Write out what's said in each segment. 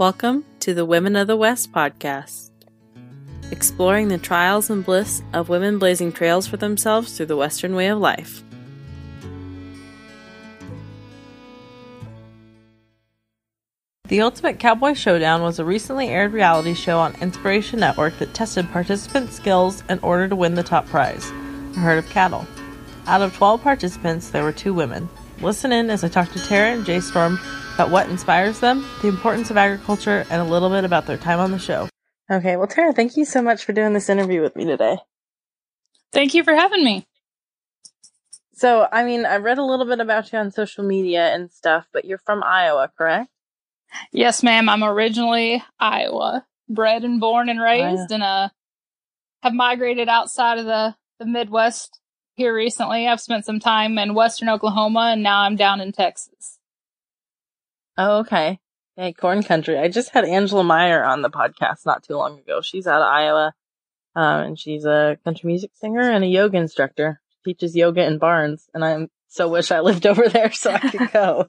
Welcome to the Women of the West podcast, exploring the trials and bliss of women blazing trails for themselves through the Western way of life. The Ultimate Cowboy Showdown was a recently aired reality show on Inspiration Network that tested participant skills in order to win the top prize, a herd of cattle. Out of 12 participants, there were 2 women. Listen in as I talk to Tara and Jay Storm about what inspires them, the importance of agriculture, and a little bit about their time on the show. Okay, well, Tara, thank you so much for doing this interview with me today. Thank you for having me. So, I mean, I read a little bit about you on social media and stuff, but you're from Iowa, correct? Yes, ma'am. I'm originally Iowa, bred and born and raised, and have migrated outside of the Midwest here recently. I've spent some time in western Oklahoma, and now I'm down in Texas. Oh, okay. Hey, corn country. I just had Angela Meyer on the podcast not too long ago. She's out of Iowa, and she's a country music singer and a yoga instructor. She teaches yoga in barns, and I so wish I lived over there so I could go.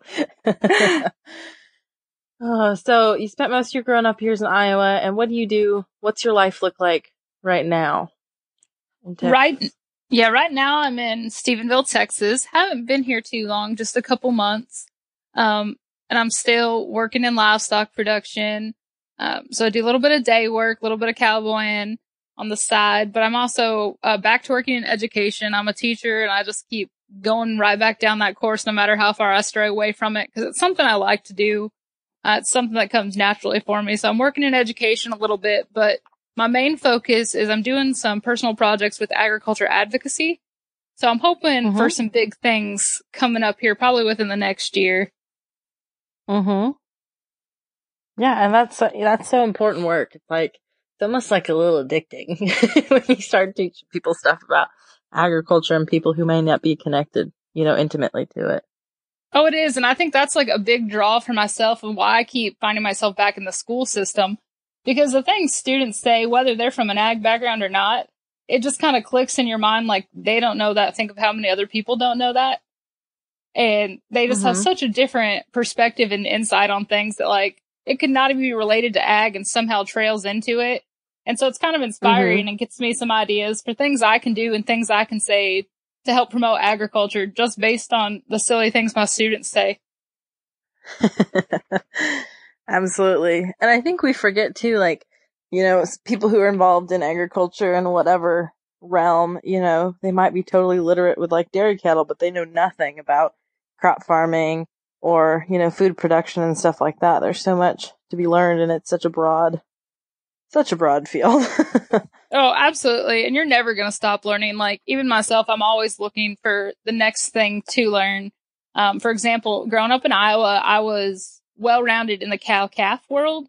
Oh, so you spent most of your grown-up years in Iowa, and what do you do? What's your life look like right now? Right now I'm in Stephenville, Texas. Haven't been here too long, just a couple months, and I'm still working in livestock production. So I do a little bit of day work, a little bit of cowboying on the side, but I'm also back to working in education. I'm a teacher, and I just keep going right back down that course, no matter how far I stray away from it, because it's something I like to do. It's something that comes naturally for me. So I'm working in education a little bit, but my main focus is I'm doing some personal projects with agriculture advocacy. So I'm hoping for some big things coming up here, probably within the next year. Yeah, and that's so important work. It's like, it's almost like a little addicting when you start teaching people stuff about agriculture and people who may not be connected, you know, intimately to it. Oh, it is. And I think that's like a big draw for myself and why I keep finding myself back in the school system, because the things students say, whether they're from an ag background or not, it just kind of clicks in your mind. Like, they don't know that. Think of how many other people don't know that. And they just have such a different perspective and insight on things that, like, it could not even be related to ag and somehow trails into it. And so it's kind of inspiring and gets me some ideas for things I can do and things I can say to help promote agriculture, just based on the silly things my students say. Absolutely. And I think we forget too, like, you know, people who are involved in agriculture and whatever realm, you know, they might be totally literate with like dairy cattle, but they know nothing about crop farming or, you know, food production and stuff like that. There's so much to be learned, and it's such a broad field. Oh, absolutely. And you're never going to stop learning. Like, even myself, I'm always looking for the next thing to learn. For example, growing up in Iowa, I was well-rounded in the cow-calf world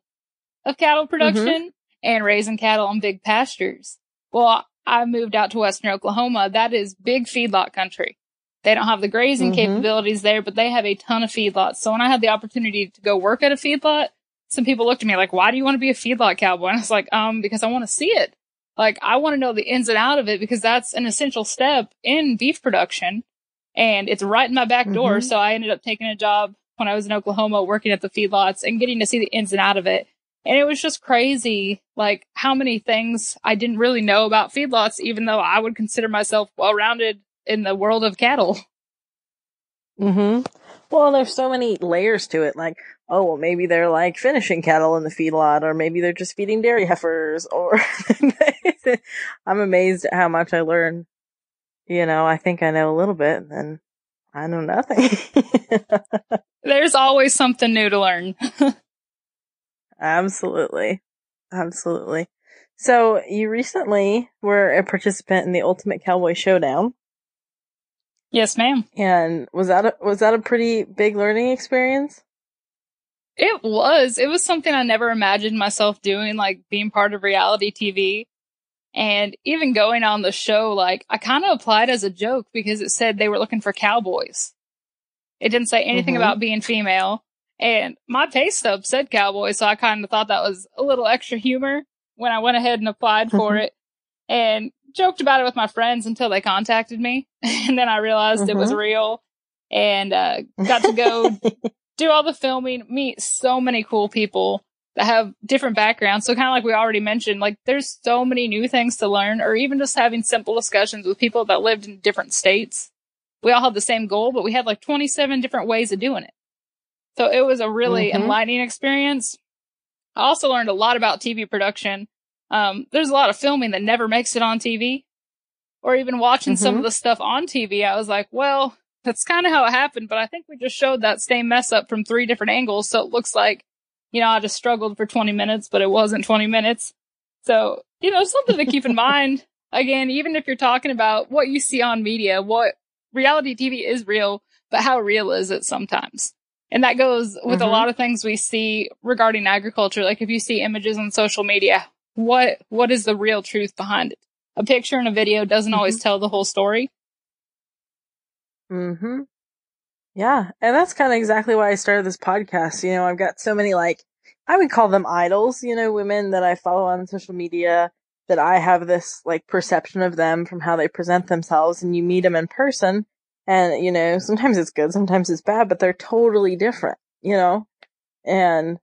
of cattle production and raising cattle on big pastures. Well, I moved out to western Oklahoma. That is big feedlot country. They don't have the grazing capabilities there, but they have a ton of feedlots. So when I had the opportunity to go work at a feedlot, some people looked at me like, why do you want to be a feedlot cowboy? And I was like, because I want to see it. Like, I want to know the ins and out of it, because that's an essential step in beef production, and it's right in my back door. So I ended up taking a job when I was in Oklahoma working at the feedlots and getting to see the ins and out of it. And it was just crazy, like, how many things I didn't really know about feedlots, even though I would consider myself well-rounded in the world of cattle. Well, there's so many layers to it. Like, oh, well, maybe they're like finishing cattle in the feedlot, or maybe they're just feeding dairy heifers, or I'm amazed at how much I learn. You know, I think I know a little bit, and then I know nothing. There's always something new to learn. Absolutely. Absolutely. So you recently were a participant in the Ultimate Cowboy Showdown. Yes, ma'am. And was that a pretty big learning experience? It was. It was something I never imagined myself doing, like being part of reality TV. And even going on the show, like, I kind of applied as a joke because it said they were looking for cowboys. It didn't say anything about being female. And my pay stub said cowboy, so I kind of thought that was a little extra humor when I went ahead and applied for it. And joked about it with my friends until they contacted me, and then I realized it was real, and got to go do all the filming, meet so many cool people, have different backgrounds. So kind of like we already mentioned, like there's so many new things to learn, or even just having simple discussions with people that lived in different states. We all had the same goal, but we had like 27 different ways of doing it. So it was a really enlightening experience. I also learned a lot about TV production. There's a lot of filming that never makes it on TV, or even watching some of the stuff on TV. I was like, well, that's kind of how it happened. But I think we just showed that same mess up from three different angles. So it looks like, you know, I just struggled for 20 minutes, but it wasn't 20 minutes. So, you know, something to keep in mind. Again, even if you're talking about what you see on media, what reality TV is real, but how real is it sometimes? And that goes with a lot of things we see regarding agriculture. Like if you see images on social media, what is the real truth behind it? A picture and a video doesn't always tell the whole story. Yeah. And that's kind of exactly why I started this podcast. You know, I've got so many, like, I would call them idols, you know, women that I follow on social media that I have this like perception of them from how they present themselves, and you meet them in person. And, you know, sometimes it's good, sometimes it's bad, but they're totally different, you know? And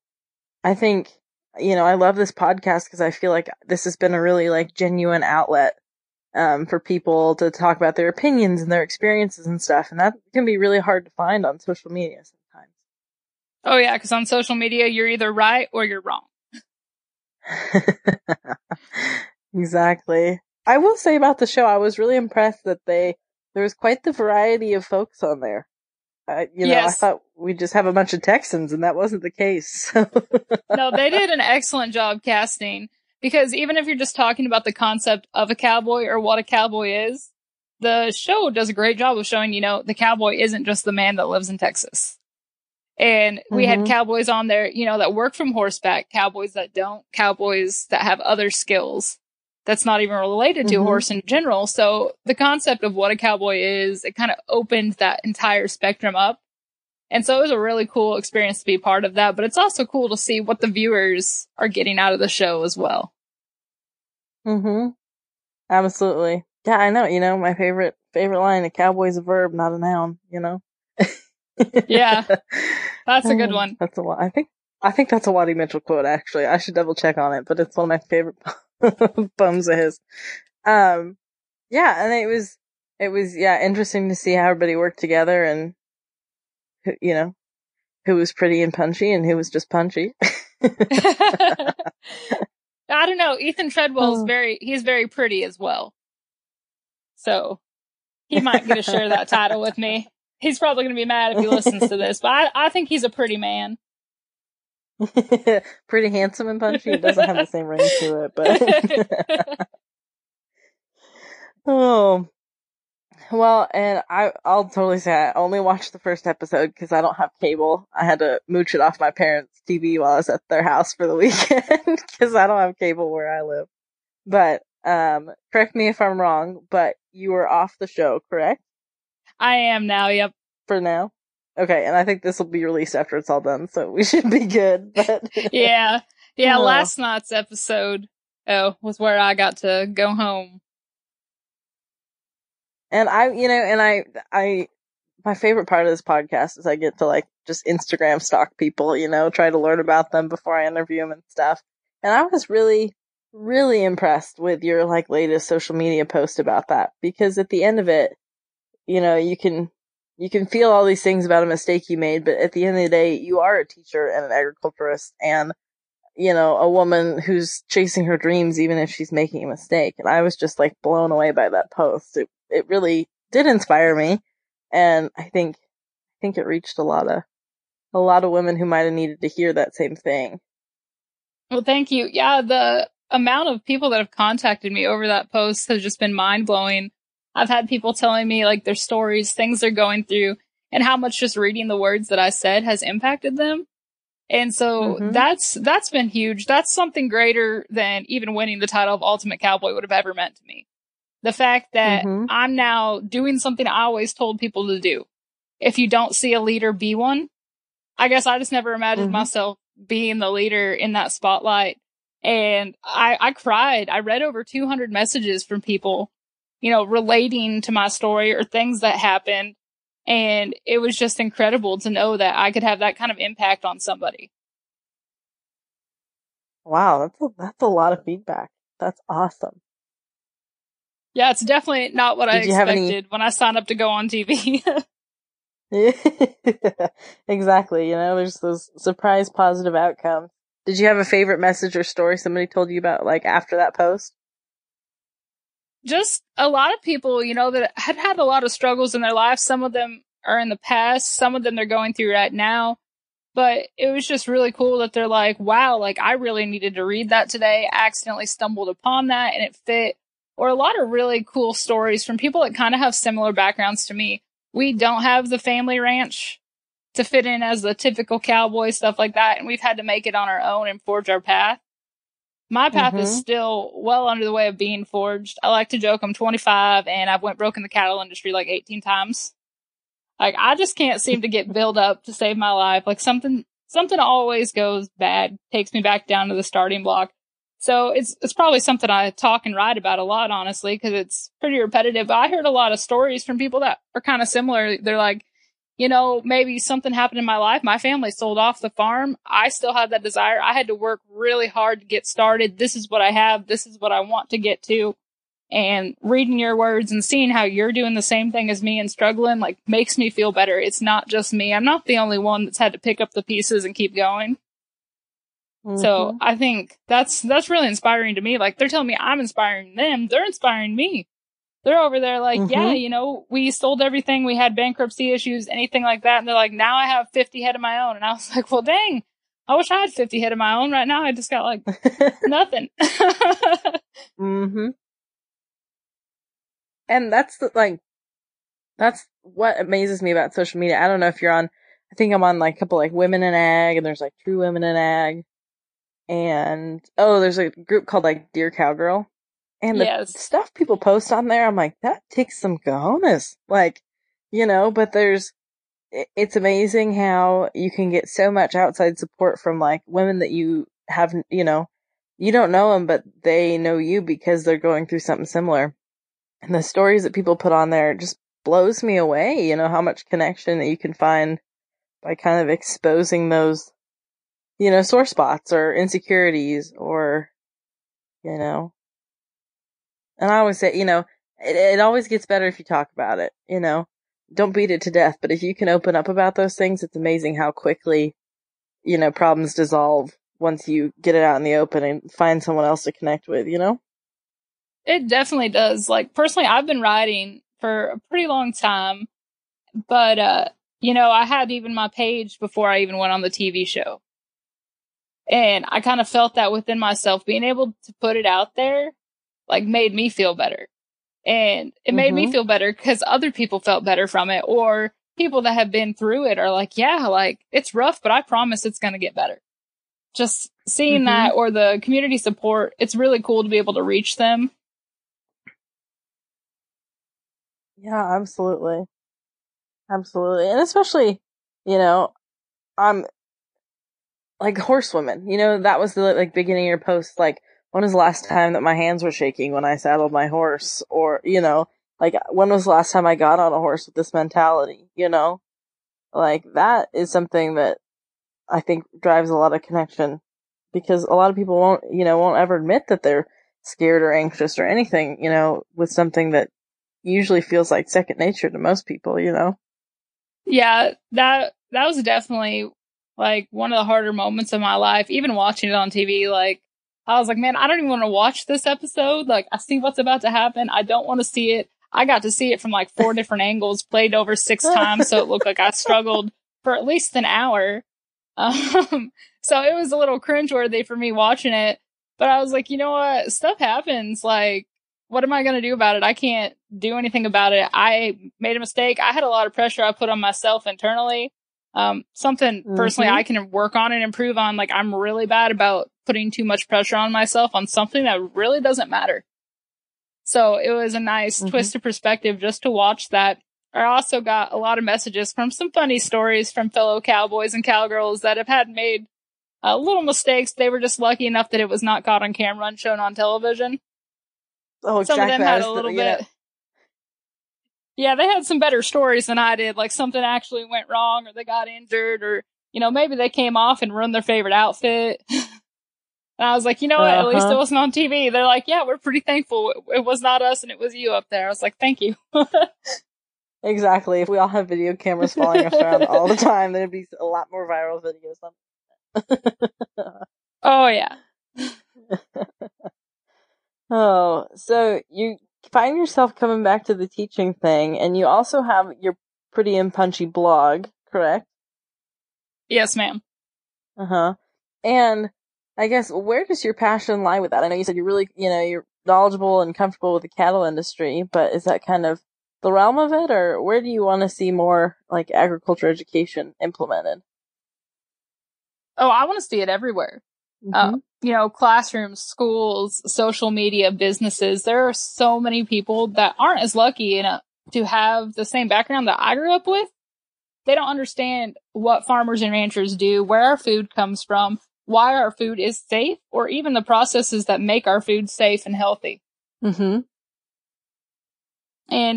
I think, you know, I love this podcast because I feel like this has been a really like genuine outlet for people to talk about their opinions and their experiences and stuff. And that can be really hard to find on social media sometimes. Oh, yeah, because on social media, you're either right or you're wrong. Exactly. I will say about the show, I was really impressed that there was quite the variety of folks on there. Yes. I thought we'd just have a bunch of Texans, and that wasn't the case. No, they did an excellent job casting, because even if you're just talking about the concept of a cowboy or what a cowboy is, the show does a great job of showing, you know, the cowboy isn't just the man that lives in Texas. And we had cowboys on there, you know, that work from horseback, cowboys that don't, cowboys that have other skills that's not even related to a horse in general. So the concept of what a cowboy is, it kind of opened that entire spectrum up. And so it was a really cool experience to be part of that. But it's also cool to see what the viewers are getting out of the show as well. Absolutely. Yeah, I know. You know, my favorite line, a cowboy's a verb, not a noun, you know? Yeah, that's a good one. That's a lot. I think that's a Waddy Mitchell quote, actually. I should double check on it, but it's one of my favorite bums of his. Yeah, and it was interesting to see how everybody worked together, and you know, who was pretty and punchy and who was just punchy. I don't know. Ethan Treadwell he's very pretty as well, so he might get to share that title with me. He's probably going to be mad if he listens to this, but I think he's a pretty man. Pretty handsome and punchy. It doesn't have the same ring to it, but and I'll totally say I only watched the first episode because I don't have cable. I had to mooch it off my parents' TV while I was at their house for the weekend because I don't have cable where I live. But correct me if I'm wrong, but you were off the show, correct? I am now, yep. For now? Okay, and I think this will be released after it's all done, so we should be good. But Yeah, last night's episode was where I got to go home. And my favorite part of this podcast is I get to like just Instagram stalk people, you know, try to learn about them before I interview them and stuff. And I was really, really impressed with your like latest social media post about that, because at the end of it, you know, you can feel all these things about a mistake you made, but at the end of the day, you are a teacher and an agriculturist and, you know, a woman who's chasing her dreams, even if she's making a mistake. And I was just like blown away by that post. It really did inspire me. And I think it reached a lot of women who might've needed to hear that same thing. Well, thank you. Yeah. The amount of people that have contacted me over that post has just been mind blowing. I've had people telling me like their stories, things they're going through, and how much just reading the words that I said has impacted them. And so that's been huge. That's something greater than even winning the title of Ultimate Cowboy would have ever meant to me. The fact that I'm now doing something I always told people to do. If you don't see a leader, be one. I guess I just never imagined myself being the leader in that spotlight. And I cried. I read over 200 messages from people, you know, relating to my story or things that happened. And it was just incredible to know that I could have that kind of impact on somebody. Wow, that's a lot of feedback. That's awesome. Yeah, it's definitely not what I expected when I signed up to go on TV. Exactly. You know, there's those surprise positive outcomes. Did you have a favorite message or story somebody told you about, like, after that post? Just a lot of people, you know, that had had a lot of struggles in their life. Some of them are in the past. Some of them they're going through right now. But it was just really cool that they're like, wow, like, I really needed to read that today. I accidentally stumbled upon that and it fit. Or a lot of really cool stories from people that kind of have similar backgrounds to me. We don't have the family ranch to fit in as the typical cowboy, stuff like that. And we've had to make it on our own and forge our path. My path is still well under the way of being forged. I like to joke I'm 25 and I've went broke in the cattle industry like 18 times. Like, I just can't seem to get built up to save my life. Like, something always goes bad, takes me back down to the starting block. So it's probably something I talk and write about a lot, honestly, because it's pretty repetitive. But I heard a lot of stories from people that are kind of similar. They're like, you know, maybe something happened in my life. My family sold off the farm. I still had that desire. I had to work really hard to get started. This is what I have. This is what I want to get to. And reading your words and seeing how you're doing the same thing as me and struggling, like, makes me feel better. It's not just me. I'm not the only one that's had to pick up the pieces and keep going. Mm-hmm. So I think that's really inspiring to me. Like, they're telling me I'm inspiring them. They're inspiring me. They're over there like, yeah, you know, we sold everything. We had bankruptcy issues, anything like that. And they're like, now I have 50 head of my own. And I was like, well, dang, I wish I had 50 head of my own right now. I just got like nothing. And that's what amazes me about social media. I don't know if you're on, I think I'm on like a couple like Women in Ag, and there's like True Women in Ag. And, oh, there's a group called, like, Dear Cowgirl. And the stuff people post on there, I'm like, that takes some cojones. Like, you know, but it's amazing how you can get so much outside support from, like, women that you have, you know, you don't know them, but they know you because they're going through something similar. And the stories that people put on there just blows me away, you know, how much connection that you can find by kind of exposing those, you know, sore spots or insecurities or, you know. And I always say, you know, it always gets better if you talk about it, you know. Don't beat it to death, but if you can open up about those things, it's amazing how quickly, you know, problems dissolve once you get it out in the open and find someone else to connect with, you know. It definitely does. Like, personally, I've been writing for a pretty long time, but, you know, I had even my page before I even went on the TV show. And I kind of felt that within myself, being able to put it out there, like, made me feel better. And it made me feel better because other people felt better from it, or people that have been through it are like, yeah, like, it's rough, but I promise it's going to get better. Just seeing that, or the community support, it's really cool to be able to reach them. Yeah, absolutely. Absolutely. And especially, you know, I'm like horsewomen, you know, that was the like beginning of your post. Like, when was the last time that my hands were shaking when I saddled my horse? Or, you know, like, when was the last time I got on a horse with this mentality? You know, like, that is something that I think drives a lot of connection, because a lot of people won't, you know, won't ever admit that they're scared or anxious or anything, you know, with something that usually feels like second nature to most people, you know? Yeah, that was definitely like one of the harder moments of my life, even watching it on TV. Like, I was like, man, I don't even want to watch this episode. Like, I see what's about to happen. I don't want to see it. I got to see it from like 4 different angles, played over 6 times. So it looked like I struggled for at least an hour. So it was a little cringeworthy for me watching it, but I was like, you know what? Stuff happens. Like, what am I going to do about it? I can't do anything about it. I made a mistake. I had a lot of pressure I put on myself internally. Something personally I can work on and improve on. Like, I'm really bad about putting too much pressure on myself on something that really doesn't matter. So it was a nice twist of perspective just to watch that. I also got a lot of messages from some funny stories from fellow cowboys and cowgirls that have had made little mistakes. They were just lucky enough that it was not caught on camera and shown on television. Oh, some of them had a little bit. Yeah, they had some better stories than I did. Like, something actually went wrong, or they got injured, or, you know, maybe they came off and ruined their favorite outfit. And I was like, you know what? At least it wasn't on TV. They're like, yeah, we're pretty thankful. It was not us and it was you up there. I was like, thank you. Exactly. If we all have video cameras following us around all the time, there'd be a lot more viral videos. Oh, yeah. Oh, so you find yourself coming back to the teaching thing, and you also have your Pretty and Punchy blog, correct? Yes, ma'am. And I guess, where does your passion lie with that? I know you said you're really, you know, you're knowledgeable and comfortable with the cattle industry, but is that kind of the realm of it, or where do you want to see more, like, agriculture education implemented? Oh, I want to see it everywhere. You know, classrooms, schools, social media, businesses. There are so many people that aren't as lucky enough to have the same background that I grew up with. They don't understand what farmers and ranchers do, where our food comes from, why our food is safe, or even the processes that make our food safe and healthy. And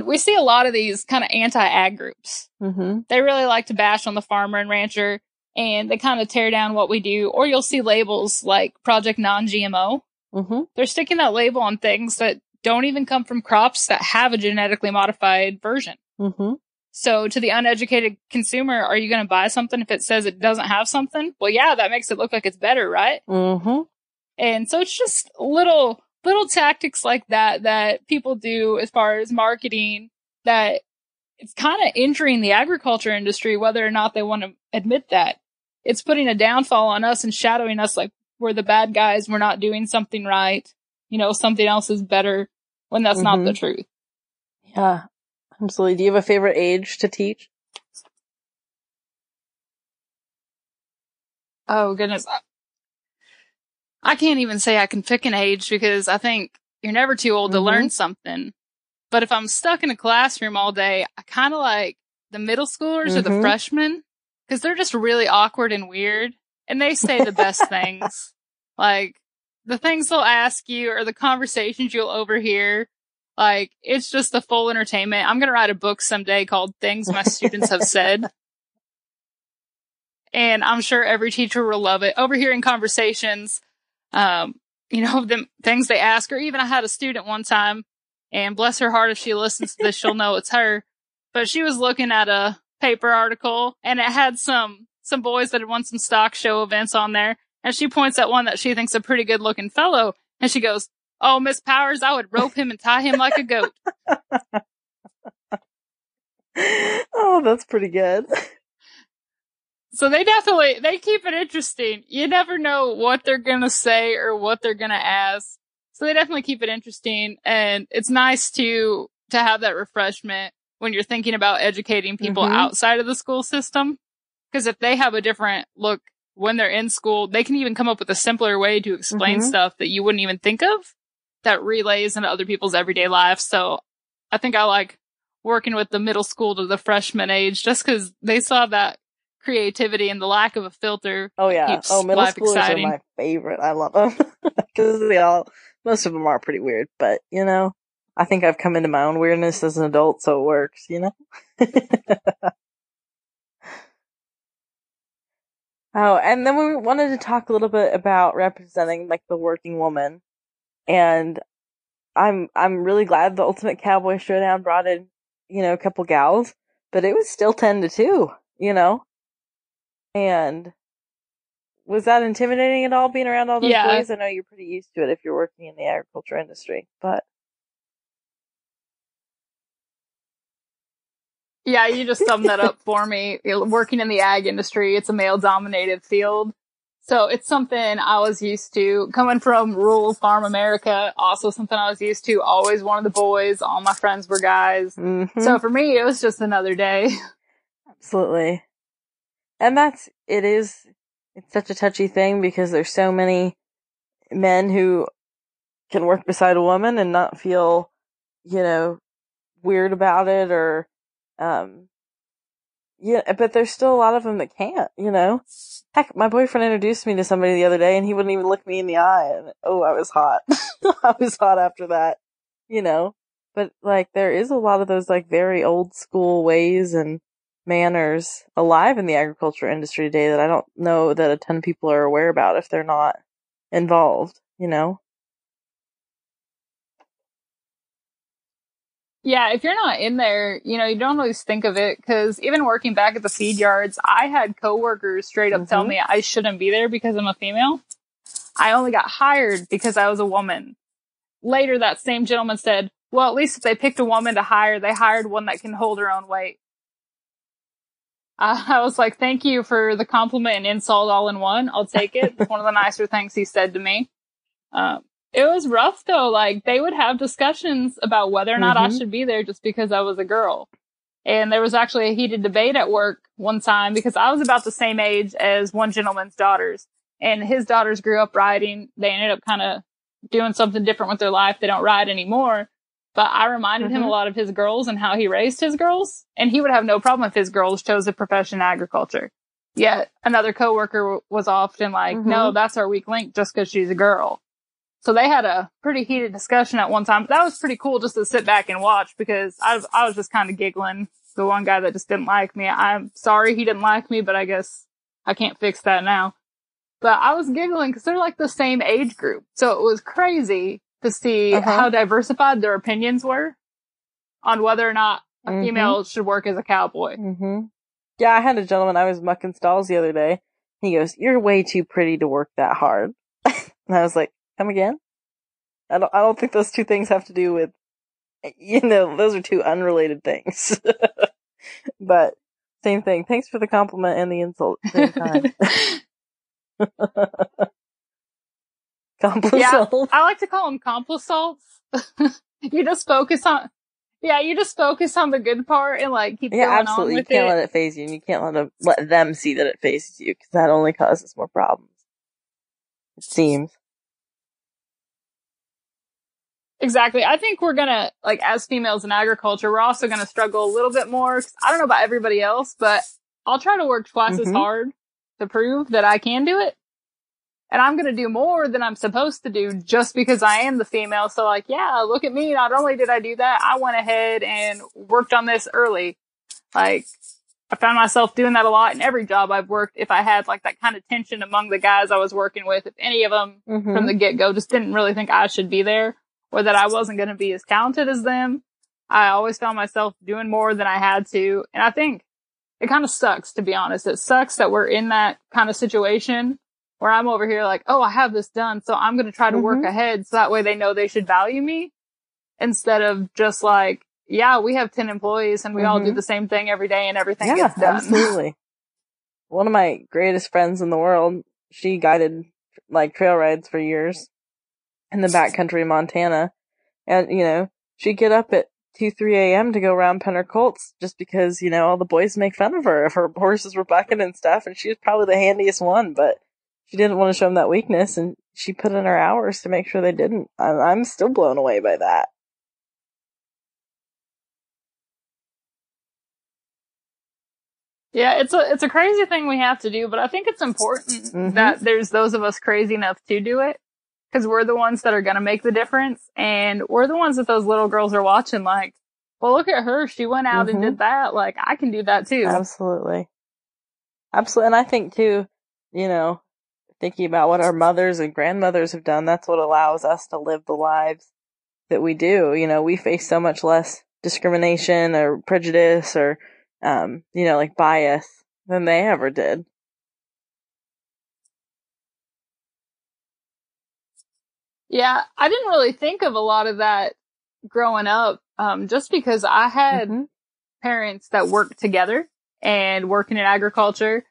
we see a lot of these kind of anti-ag groups. They really like to bash on the farmer and rancher, and they kind of tear down what we do. Or you'll see labels like Project Non-GMO. They're sticking that label on things that don't even come from crops that have a genetically modified version. So to the uneducated consumer, are you going to buy something if it says it doesn't have something? Well, yeah, that makes it look like it's better, right? And so it's just little tactics like that that people do as far as marketing, that it's kind of injuring the agriculture industry, whether or not they want to admit that. It's putting a downfall on us and shadowing us like we're the bad guys, we're not doing something right, you know, something else is better, when that's not the truth. Yeah, absolutely. Do you have a favorite age to teach? Oh, goodness. I can't even say I can pick an age, because I think you're never too old to learn something. But if I'm stuck in a classroom all day, I kind of like the middle schoolers or the freshmen, because they're just really awkward and weird, and they say the best things. Like, the things they'll ask you or the conversations you'll overhear, like, it's just the full entertainment. I'm going to write a book someday called Things My Students Have Said. And I'm sure every teacher will love it. Overhearing conversations, you know, the things they ask, or even I had a student one time, and bless her heart, if she listens to this, she'll know it's her. But she was looking at a paper article, and it had some boys that had won some stock show events on there. And she points at one that she thinks a pretty good looking fellow, and she goes, "Oh, Miss Powers, I would rope him and tie him like a goat." Oh, that's pretty good. So they keep it interesting. You never know what they're going to say or what they're going to ask. So they definitely keep it interesting. And it's nice to have that refreshment when you're thinking about educating people outside of the school system. Because if they have a different look when they're in school, they can even come up with a simpler way to explain stuff that you wouldn't even think of, that relays into other people's everyday life. So I think I like working with the middle school to the freshman age, just because they saw that creativity and the lack of a filter. Oh yeah, middle schoolers exciting. Are my favorite. I love them because most of them are pretty weird, but you know, I think I've come into my own weirdness as an adult, so it works, you know. Oh, and then we wanted to talk a little bit about representing like the working woman, and I'm really glad the Ultimate Cowboy Showdown brought in, you know, a couple gals, but it was still 10-2, you know. And was that intimidating at all, being around all those boys? I know you're pretty used to it if you're working in the agriculture industry, but. Yeah, you just summed that up for me. Working in the ag industry, it's a male-dominated field. So it's something I was used to. Coming from rural farm America, also something I was used to. Always one of the boys. All my friends were guys. So for me, it was just another day. Absolutely. And it's such a touchy thing, because there's so many men who can work beside a woman and not feel, you know, weird about it, or, but there's still a lot of them that can't, you know. Heck, my boyfriend introduced me to somebody the other day, and he wouldn't even look me in the eye, and I was hot. I was hot after that, you know. But, like, there is a lot of those, like, very old school ways and manners alive in the agriculture industry today that I don't know that a ton of people are aware about if they're not involved, you know? Yeah, if you're not in there, you know, you don't always think of it, because even working back at the feed yards, I had coworkers straight up tell me I shouldn't be there because I'm a female. I only got hired because I was a woman. Later, that same gentleman said, well, at least if they picked a woman to hire, they hired one that can hold her own weight. I was like, thank you for the compliment and insult all in one. I'll take it. It's one of the nicer things he said to me. It was rough, though. Like, they would have discussions about whether or not I should be there just because I was a girl. And there was actually a heated debate at work one time, because I was about the same age as one gentleman's daughters. And his daughters grew up riding. They ended up kind of doing something different with their life. They don't ride anymore. But I reminded him a lot of his girls and how he raised his girls. And he would have no problem if his girls chose a profession in agriculture. Yet another coworker was often like, no, that's our weak link just because she's a girl. So they had a pretty heated discussion at one time. But that was pretty cool just to sit back and watch, because I was just kind of giggling. The one guy that just didn't like me. I'm sorry he didn't like me, but I guess I can't fix that now. But I was giggling because they're like the same age group. So it was crazy to see how diversified their opinions were on whether or not a female should work as a cowboy. Yeah, I had a gentleman, I was mucking stalls the other day. He goes, "You're way too pretty to work that hard." And I was like, "Come again?" I don't think those two things have to do with, you know, those are two unrelated things. But same thing. Thanks for the compliment and the insult at the same time. Complisalts. Yeah, I like to call them complisalts. You just focus on the good part and like keep going absolutely. On with it. You can't let it phase you, and you can't let them see that it phases you, because that only causes more problems. It seems. Exactly. I think we're gonna, like, as females in agriculture, we're also gonna struggle a little bit more. I don't know about everybody else, but I'll try to work twice as hard to prove that I can do it. And I'm going to do more than I'm supposed to do just because I am the female. So like, yeah, look at me. Not only did I do that, I went ahead and worked on this early. Like, I found myself doing that a lot in every job I've worked. If I had like that kind of tension among the guys I was working with, if any of them from the get-go just didn't really think I should be there or that I wasn't going to be as talented as them, I always found myself doing more than I had to. And I think it kind of sucks, to be honest. It sucks that we're in that kind of situation where I'm over here like, oh, I have this done, so I'm going to try to work ahead so that way they know they should value me, instead of just like, yeah, we have 10 employees and we all do the same thing every day and everything gets done. Absolutely. One of my greatest friends in the world, she guided like trail rides for years in the backcountry of Montana. And, you know, she'd get up at 2-3 a.m. to go around Penner Colts just because, you know, all the boys make fun of her if her horses were bucking and stuff. And she was probably the handiest one, but she didn't want to show them that weakness, and she put in her hours to make sure they didn't. I'm still blown away by that. Yeah, it's a crazy thing we have to do, but I think it's important that there's those of us crazy enough to do it, because we're the ones that are going to make the difference, and we're the ones that those little girls are watching like, well, look at her. She went out and did that. Like, I can do that too. Absolutely. Absolutely. And I think too, you know, thinking about what our mothers and grandmothers have done, that's what allows us to live the lives that we do. You know, we face so much less discrimination or prejudice or, you know, like bias than they ever did. Yeah, I didn't really think of a lot of that growing up, just because I had parents that worked together and working in agriculture.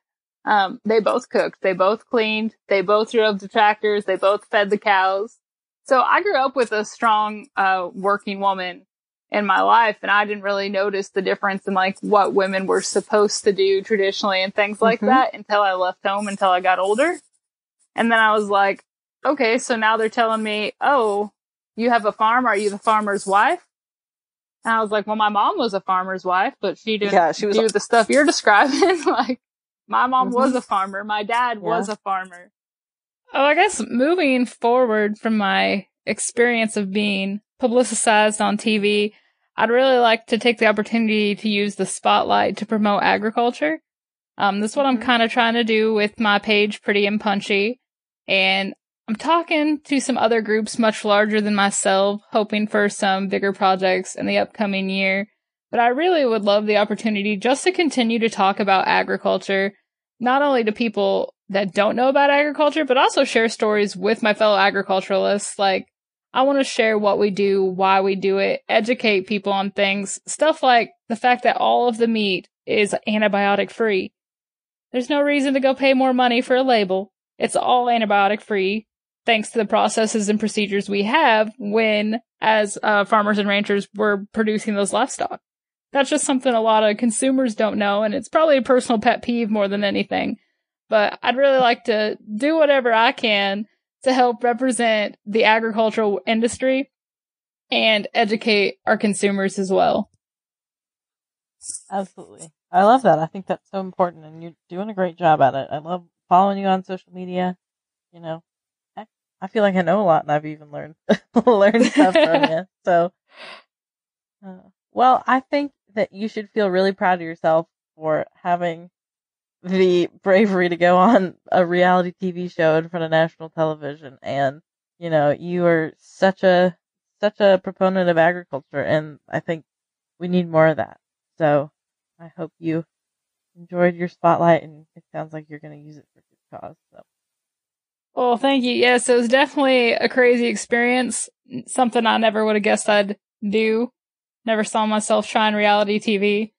They both cooked, they both cleaned, they both drove the tractors, they both fed the cows. So I grew up with a strong, working woman in my life, and I didn't really notice the difference in like what women were supposed to do traditionally and things like that until I left home, until I got older. And then I was like, okay, so now they're telling me, oh, you have a farm. Are you the farmer's wife? And I was like, well, my mom was a farmer's wife, but she didn't do the stuff you're describing. Like, my mom was a farmer. My dad was a farmer. Oh, I guess moving forward from my experience of being publicized on TV, I'd really like to take the opportunity to use the spotlight to promote agriculture. This is what I'm kind of trying to do with my page, Pretty and Punchy. And I'm talking to some other groups much larger than myself, hoping for some bigger projects in the upcoming year. But I really would love the opportunity just to continue to talk about agriculture, not only to people that don't know about agriculture, but also share stories with my fellow agriculturalists. Like, I want to share what we do, why we do it, educate people on things, stuff like the fact that all of the meat is antibiotic free. There's no reason to go pay more money for a label. It's all antibiotic free, thanks to the processes and procedures we have when, as farmers and ranchers, we're producing those livestock. That's just something a lot of consumers don't know, and it's probably a personal pet peeve more than anything. But I'd really like to do whatever I can to help represent the agricultural industry and educate our consumers as well. Absolutely. I love that. I think that's so important, and you're doing a great job at it. I love following you on social media. You know, I feel like I know a lot, and I've even learned stuff from you. So, well, I think that you should feel really proud of yourself for having the bravery to go on a reality TV show in front of national television. And, you know, you are such a proponent of agriculture, and I think we need more of that. So I hope you enjoyed your spotlight, and it sounds like you're going to use it for good cause. So. Well, thank you. Yes, it was definitely a crazy experience, something I never would have guessed I'd do. Never saw myself trying reality TV.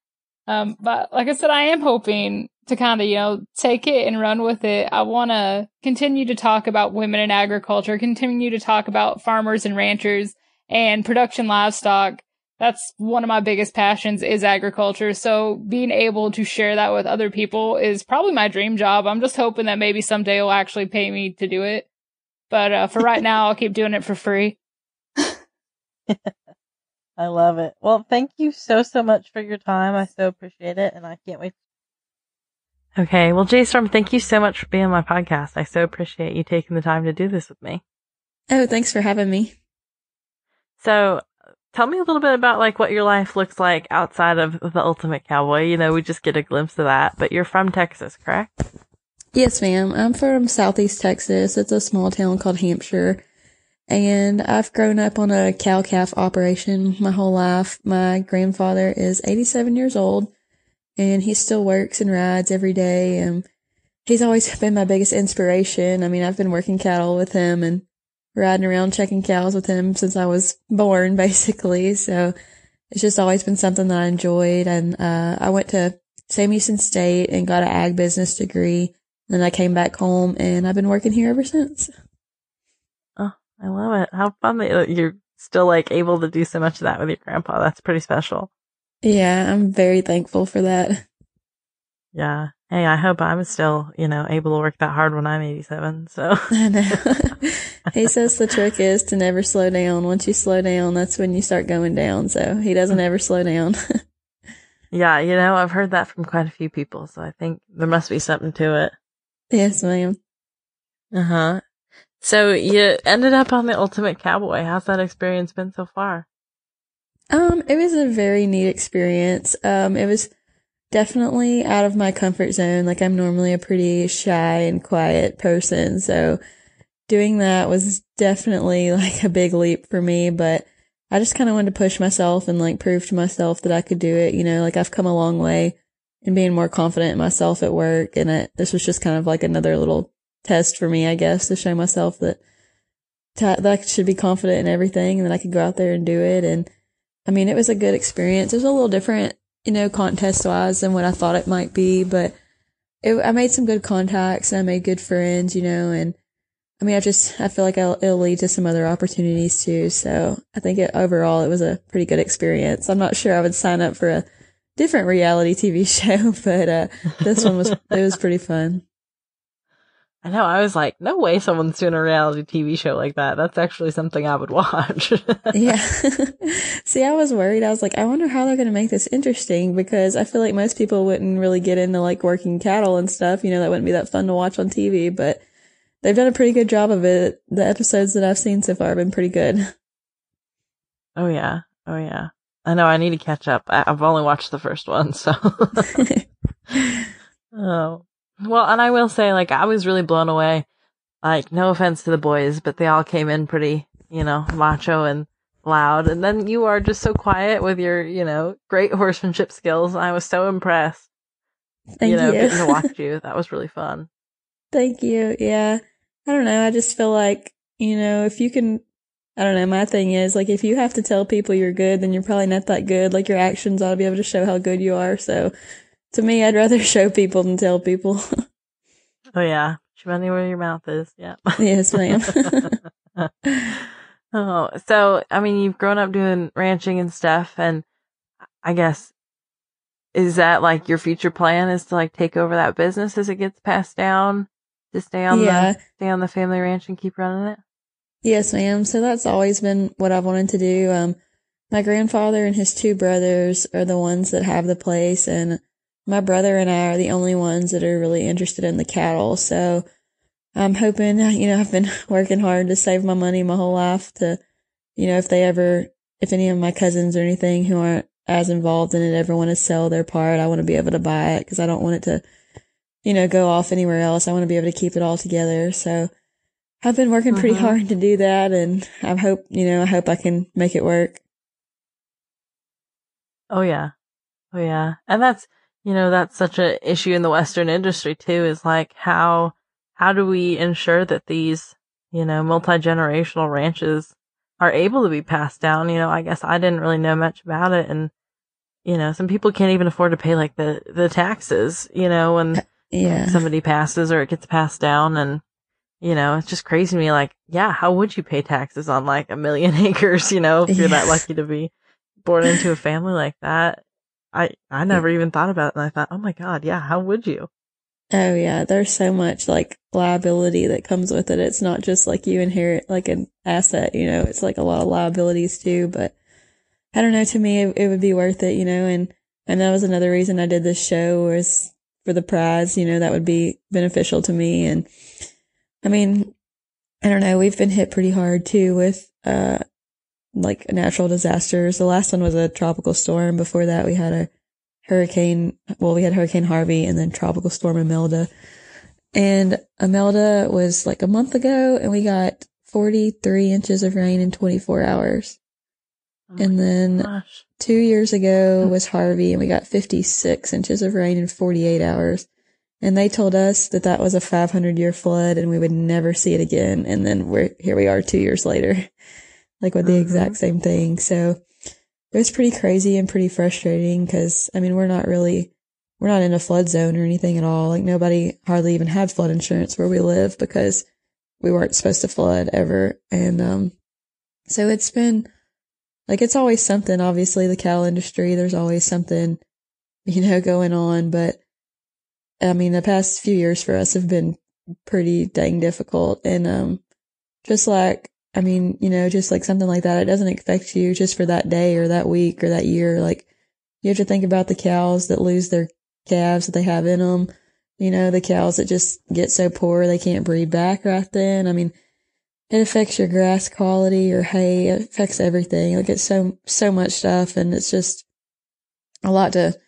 But like I said, I am hoping to kind of, you know, take it and run with it. I want to continue to talk about women in agriculture, continue to talk about farmers and ranchers and production livestock. That's one of my biggest passions is agriculture. So being able to share that with other people is probably my dream job. I'm just hoping that maybe someday it'll actually pay me to do it. But for right now, I'll keep doing it for free. I love it. Well, thank you so much for your time. I so appreciate it, and I can't wait. Okay. Well, JStorm, thank you so much for being on my podcast. I so appreciate you taking the time to do this with me. Oh, thanks for having me. So tell me a little bit about like what your life looks like outside of the Ultimate Cowboy. You know, we just get a glimpse of that, but you're from Texas, correct? Yes, ma'am. I'm from Southeast Texas. It's a small town called Hampshire. And I've grown up on a cow-calf operation my whole life. My grandfather is 87 years old, and he still works and rides every day. And he's always been my biggest inspiration. I mean, I've been working cattle with him and riding around checking cows with him since I was born, basically. So it's just always been something that I enjoyed. And I went to Sam Houston State and got an ag business degree. Then I came back home, and I've been working here ever since. I love it. How fun that you're still like able to do so much of that with your grandpa. That's pretty special. Yeah, I'm very thankful for that. Yeah. Hey, I hope I'm still, you know, able to work that hard when I'm 87. So I know. He says the trick is to never slow down. Once you slow down, that's when you start going down. So he doesn't ever slow down. Yeah, you know, I've heard that from quite a few people. So I think there must be something to it. Yes, ma'am. Uh-huh. So you ended up on the Ultimate Cowboy. How's that experience been so far? It was a very neat experience. It was definitely out of my comfort zone. Like, I'm normally a pretty shy and quiet person, so doing that was definitely like a big leap for me, but I just kind of wanted to push myself and like prove to myself that I could do it. You know, like, I've come a long way in being more confident in myself at work, and this was just kind of like another little test for me, I guess, to show myself that I should be confident in everything and that I could go out there and do it. And I mean, it was a good experience. It was a little different, you know, contest wise than what I thought it might be, but I made some good contacts and I made good friends, you know, and I mean, I feel like it'll lead to some other opportunities too. So I think overall it was a pretty good experience. I'm not sure I would sign up for a different reality TV show, but this one was pretty fun. I know. I was like, no way someone's doing a reality TV show like that. That's actually something I would watch. Yeah. See, I was worried. I was like, I wonder how they're going to make this interesting, because I feel like most people wouldn't really get into like working cattle and stuff. You know, that wouldn't be that fun to watch on TV, but they've done a pretty good job of it. The episodes that I've seen so far have been pretty good. Oh, yeah. Oh, yeah. I know. I need to catch up. I've only watched the first one, so. Oh. Well, and I will say, like, I was really blown away Like, no offense to the boys, but they all came in pretty, you know, macho and loud. And then you are just so quiet with your, you know, great horsemanship skills. I was so impressed. Thank you. Getting to watch you. That was really fun. Thank you. Yeah. I don't know. I just feel like, you know, if you can, I don't know. My thing is, like, if you have to tell people you're good, then you're probably not that good. Like, your actions ought to be able to show how good you are. So to me, I'd rather show people than tell people. Oh, yeah. Money where your mouth is. Yeah. Yes, ma'am. Oh, so, I mean, you've grown up doing ranching and stuff, and I guess, is that like your future plan is to like take over that business as it gets passed down, to stay on the family ranch and keep running it? Yes, ma'am. So that's always been what I've wanted to do. My grandfather and his two brothers are the ones that have the place, and my brother and I are the only ones that are really interested in the cattle. So I'm hoping, you know, I've been working hard to save my money my whole life to, you know, if any of my cousins or anything who aren't as involved in it ever want to sell their part, I want to be able to buy it because I don't want it to, you know, go off anywhere else. I want to be able to keep it all together. So I've been working pretty hard to do that. And I hope I can make it work. Oh, yeah. Oh, yeah. And that's such an issue in the Western industry too, is like, how do we ensure that these, you know, multi-generational ranches are able to be passed down? You know, I guess I didn't really know much about it. And, you know, some people can't even afford to pay like the taxes, you know, when somebody passes or it gets passed down. And, you know, it's just crazy to me. Like, yeah, how would you pay taxes on like 1 million acres, you know, if you're that lucky to be born into a family like that? I never even thought about it, and I thought, oh my God, yeah, how would you? Oh yeah, there's so much like liability that comes with it. It's not just like you inherit like an asset, you know, it's like a lot of liabilities too, but I don't know, to me, it would be worth it, you know, and that was another reason I did this show was for the prize, you know, that would be beneficial to me. And I mean, I don't know, we've been hit pretty hard too with, like natural disasters. The last one was a tropical storm. Before that, we had a hurricane. Well, we had Hurricane Harvey and then Tropical Storm Imelda. And Imelda was like a month ago, and we got 43 inches of rain in 24 hours. Oh, and then 2 years ago was Harvey, and we got 56 inches of rain in 48 hours. And they told us that was a 500-year flood, and we would never see it again. And then here we are 2 years later. Like with the exact same thing. So it was pretty crazy and pretty frustrating because, I mean, we're not in a flood zone or anything at all. Like nobody hardly even had flood insurance where we live because we weren't supposed to flood ever. And so it's been like, it's always something, obviously the cattle industry, there's always something, you know, going on. But I mean, the past few years for us have been pretty dang difficult. And just like something like that, it doesn't affect you just for that day or that week or that year. Like, you have to think about the cows that lose their calves that they have in them, you know, the cows that just get so poor they can't breed back right then. I mean, it affects your grass quality, your hay, it affects everything. Like, it's so much stuff, and it's just a lot to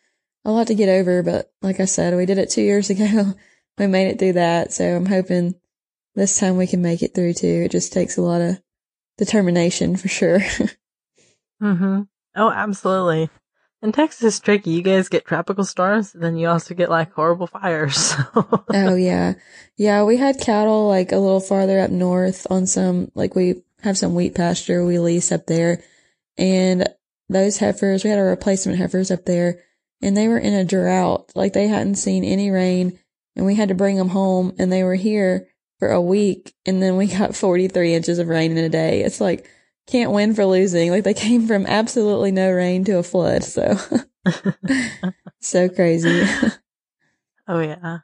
get over. But like I said, we did it 2 years ago. We made it through that. So I'm hoping this time we can make it through too. It just takes a lot of determination for sure. Oh, absolutely. And Texas is tricky. You guys get tropical storms, and then you also get like horrible fires. So. Oh yeah. Yeah. We had cattle like a little farther up north on some, like we have some wheat pasture we lease up there, and those heifers, we had our replacement heifers up there, and they were in a drought. Like they hadn't seen any rain, and we had to bring them home, and they were here for a week, and then we got 43 inches of rain in a day. It's like, can't win for losing. Like they came from absolutely no rain to a flood. So so crazy. Oh yeah.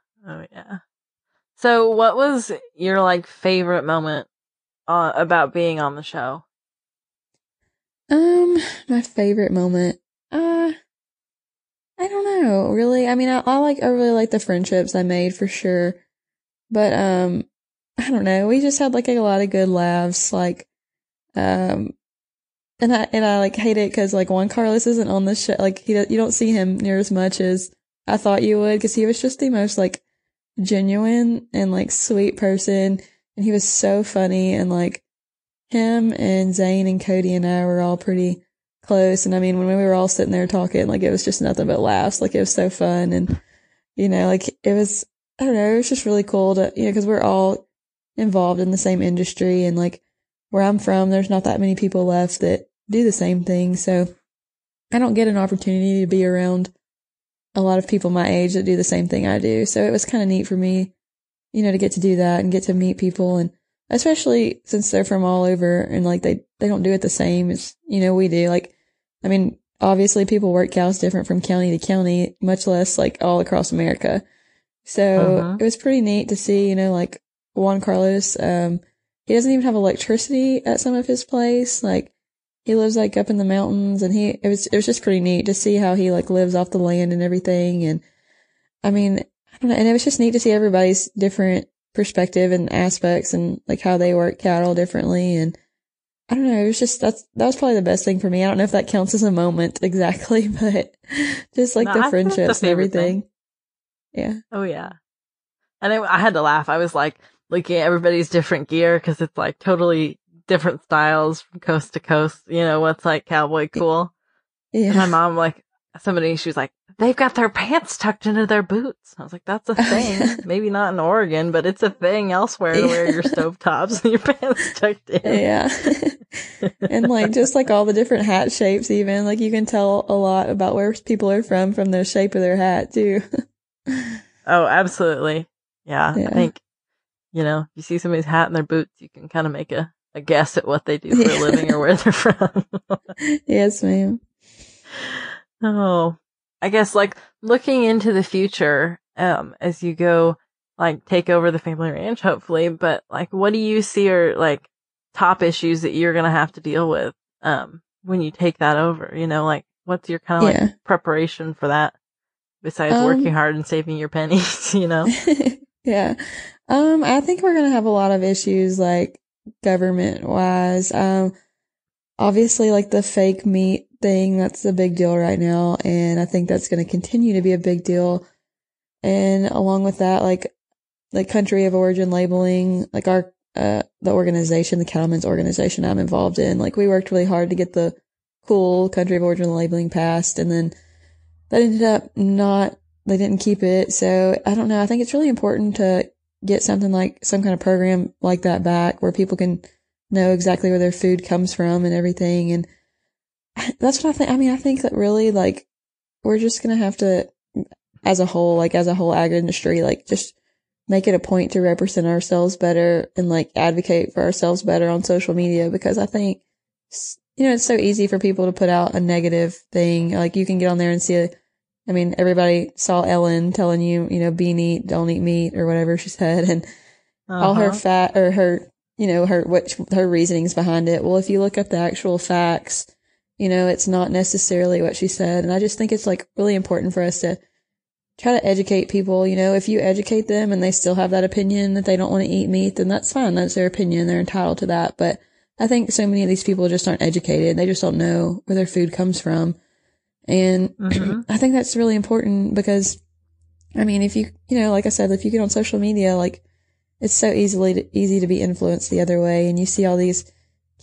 So what was your like favorite moment about being on the show? My favorite moment, I don't know really. I mean, I really like the friendships I made for sure, but I don't know. We just had like a lot of good laughs, like, and I like hate it because like Juan Carlos isn't on this show. Like you don't see him near as much as I thought you would because he was just the most like genuine and like sweet person. And he was so funny, and like him and Zane and Cody and I were all pretty close. And I mean, when we were all sitting there talking, like it was just nothing but laughs. Like it was so fun. And, you know, like it was, I don't know, it was just really cool to, you know, cause we're all involved in the same industry, and like where I'm from, there's not that many people left that do the same thing. So I don't get an opportunity to be around a lot of people my age that do the same thing I do. So it was kind of neat for me, you know, to get to do that and get to meet people. And especially since they're from all over, and like they don't do it the same as, you know, we do. Like, I mean, obviously people work cows different from county to county, much less like all across America. So it was pretty neat to see, you know, like Juan Carlos, he doesn't even have electricity at some of his place. Like he lives like up in the mountains, and it was just pretty neat to see how he like lives off the land and everything. And I mean, I don't know. And it was just neat to see everybody's different perspective and aspects, and like how they work cattle differently. And I don't know, it was just, that was probably the best thing for me. I don't know if that counts as a moment exactly, but just like the friendships and everything. Yeah. Oh yeah. And I had to laugh. I was like looking at everybody's different gear, because it's like totally different styles from coast to coast, you know, what's like cowboy cool. Yeah. And my mom, like somebody, she was like, they've got their pants tucked into their boots. I was like, that's a thing. Yeah. Maybe not in Oregon, but it's a thing elsewhere to wear your stove tops and your pants tucked in. Yeah. And like, just like all the different hat shapes, even like you can tell a lot about where people are from the shape of their hat too. Oh, absolutely. Yeah, yeah. I think, you know, you see somebody's hat and their boots, you can kind of make a guess at what they do for a living or where they're from. Yes, ma'am. Oh, I guess like looking into the future, as you go, like take over the family ranch, hopefully, but like, what do you see are like top issues that you're going to have to deal with, when you take that over, you know, like what's your kind of like preparation for that besides working hard and saving your pennies, you know? Yeah. I think we're going to have a lot of issues like government wise. Obviously like the fake meat thing, that's a big deal right now, and I think that's going to continue to be a big deal. And along with that, like Country of Origin Labeling, like our the organization, the cattlemen's organization I'm involved in, like we worked really hard to get the cool Country of Origin Labeling passed, and then that ended up they didn't keep it. So I don't know, I think it's really important to get something like some kind of program like that back, where people can know exactly where their food comes from and everything. And that's what I think. I mean, I think that really, like, we're just going to have to, as a whole ag industry, like, just make it a point to represent ourselves better and, like, advocate for ourselves better on social media, because I think, you know, it's so easy for people to put out a negative thing. Like, you can get on there and see, I mean, everybody saw Ellen telling you, you know, bean, don't eat meat or whatever she said, and all her fat or her, you know, her reasonings behind it. Well, if you look up the actual facts, you know, it's not necessarily what she said. And I just think it's like really important for us to try to educate people. You know, if you educate them and they still have that opinion that they don't want to eat meat, then that's fine. That's their opinion. They're entitled to that. But I think so many of these people just aren't educated. They just don't know where their food comes from. And I think that's really important, because I mean, if you know, like I said, if you get on social media, like it's so easy to be influenced the other way. And you see all these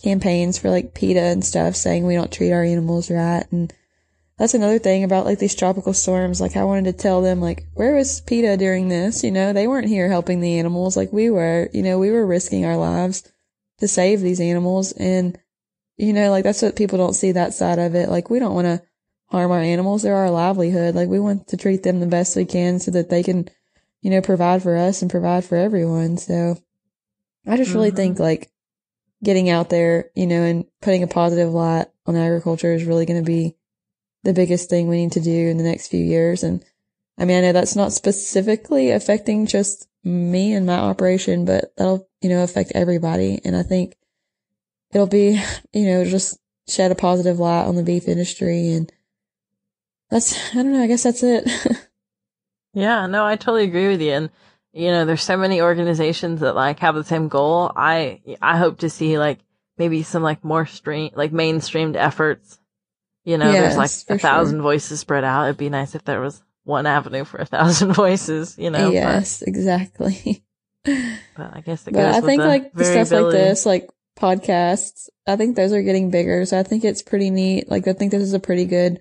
campaigns for like PETA and stuff saying we don't treat our animals right. And that's another thing about like these tropical storms. Like I wanted to tell them, like, where was PETA during this? You know, they weren't here helping the animals like we were. You know, we were risking our lives to save these animals. And, you know, like that's what people don't see, that side of it. Like we don't want to harm our animals. They're our livelihood. Like we want to treat them the best we can so that they can, you know, provide for us and provide for everyone. So I just really think like getting out there, you know, and putting a positive light on agriculture is really going to be the biggest thing we need to do in the next few years. And I mean, I know that's not specifically affecting just me and my operation, but that'll, you know, affect everybody. And I think it'll be, you know, just shed a positive light on the beef industry. And that's, I don't know, I guess that's it. Yeah, no, I totally agree with you. And you know, there's so many organizations that like have the same goal. I hope to see like maybe some like more mainstreamed efforts. You know, yes, there's like 1,000 voices spread out. It'd be nice if there was one avenue for 1,000 voices, you know. Yes, but exactly. But I guess it goes. But I think like stuff like this, like podcasts, I think those are getting bigger. So I think it's pretty neat. Like I think this is a pretty good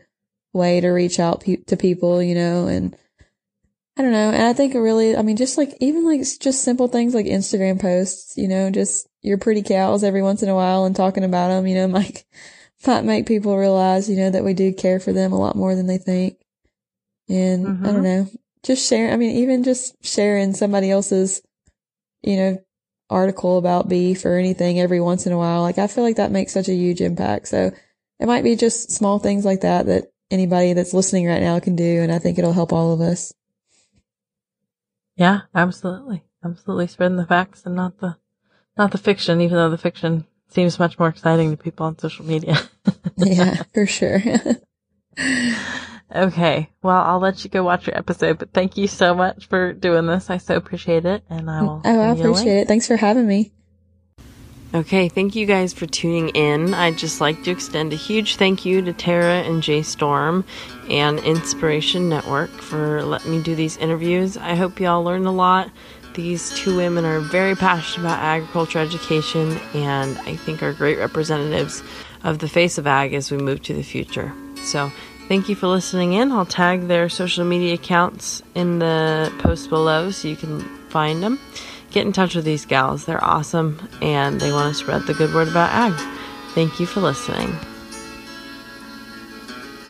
way to reach out to people, you know, and I don't know. And I think it really, I mean, just like even like just simple things like Instagram posts, you know, just your pretty cows every once in a while and talking about them, you know, like might make people realize, you know, that we do care for them a lot more than they think. And I don't know, just sharing. I mean, even just sharing somebody else's, you know, article about beef or anything every once in a while. Like I feel like that makes such a huge impact. So it might be just small things like that that anybody that's listening right now can do. And I think it'll help all of us. Yeah, absolutely. Absolutely. Spreading the facts and not the fiction, even though the fiction seems much more exciting to people on social media. Yeah, for sure. Okay. Well, I'll let you go watch your episode, but thank you so much for doing this. I so appreciate it. And I will. Oh, I appreciate it. Thanks for having me. Okay. Thank you guys for tuning in. I'd just like to extend a huge thank you to Tara and Jay Storm and Inspiration Network for letting me do these interviews. I hope y'all learned a lot. These two women are very passionate about agriculture education and I think are great representatives of the face of ag as we move to the future. So thank you for listening in. I'll tag their social media accounts in the post below so you can find them. Get in touch with these gals. They're awesome, and they want to spread the good word about ag. Thank you for listening.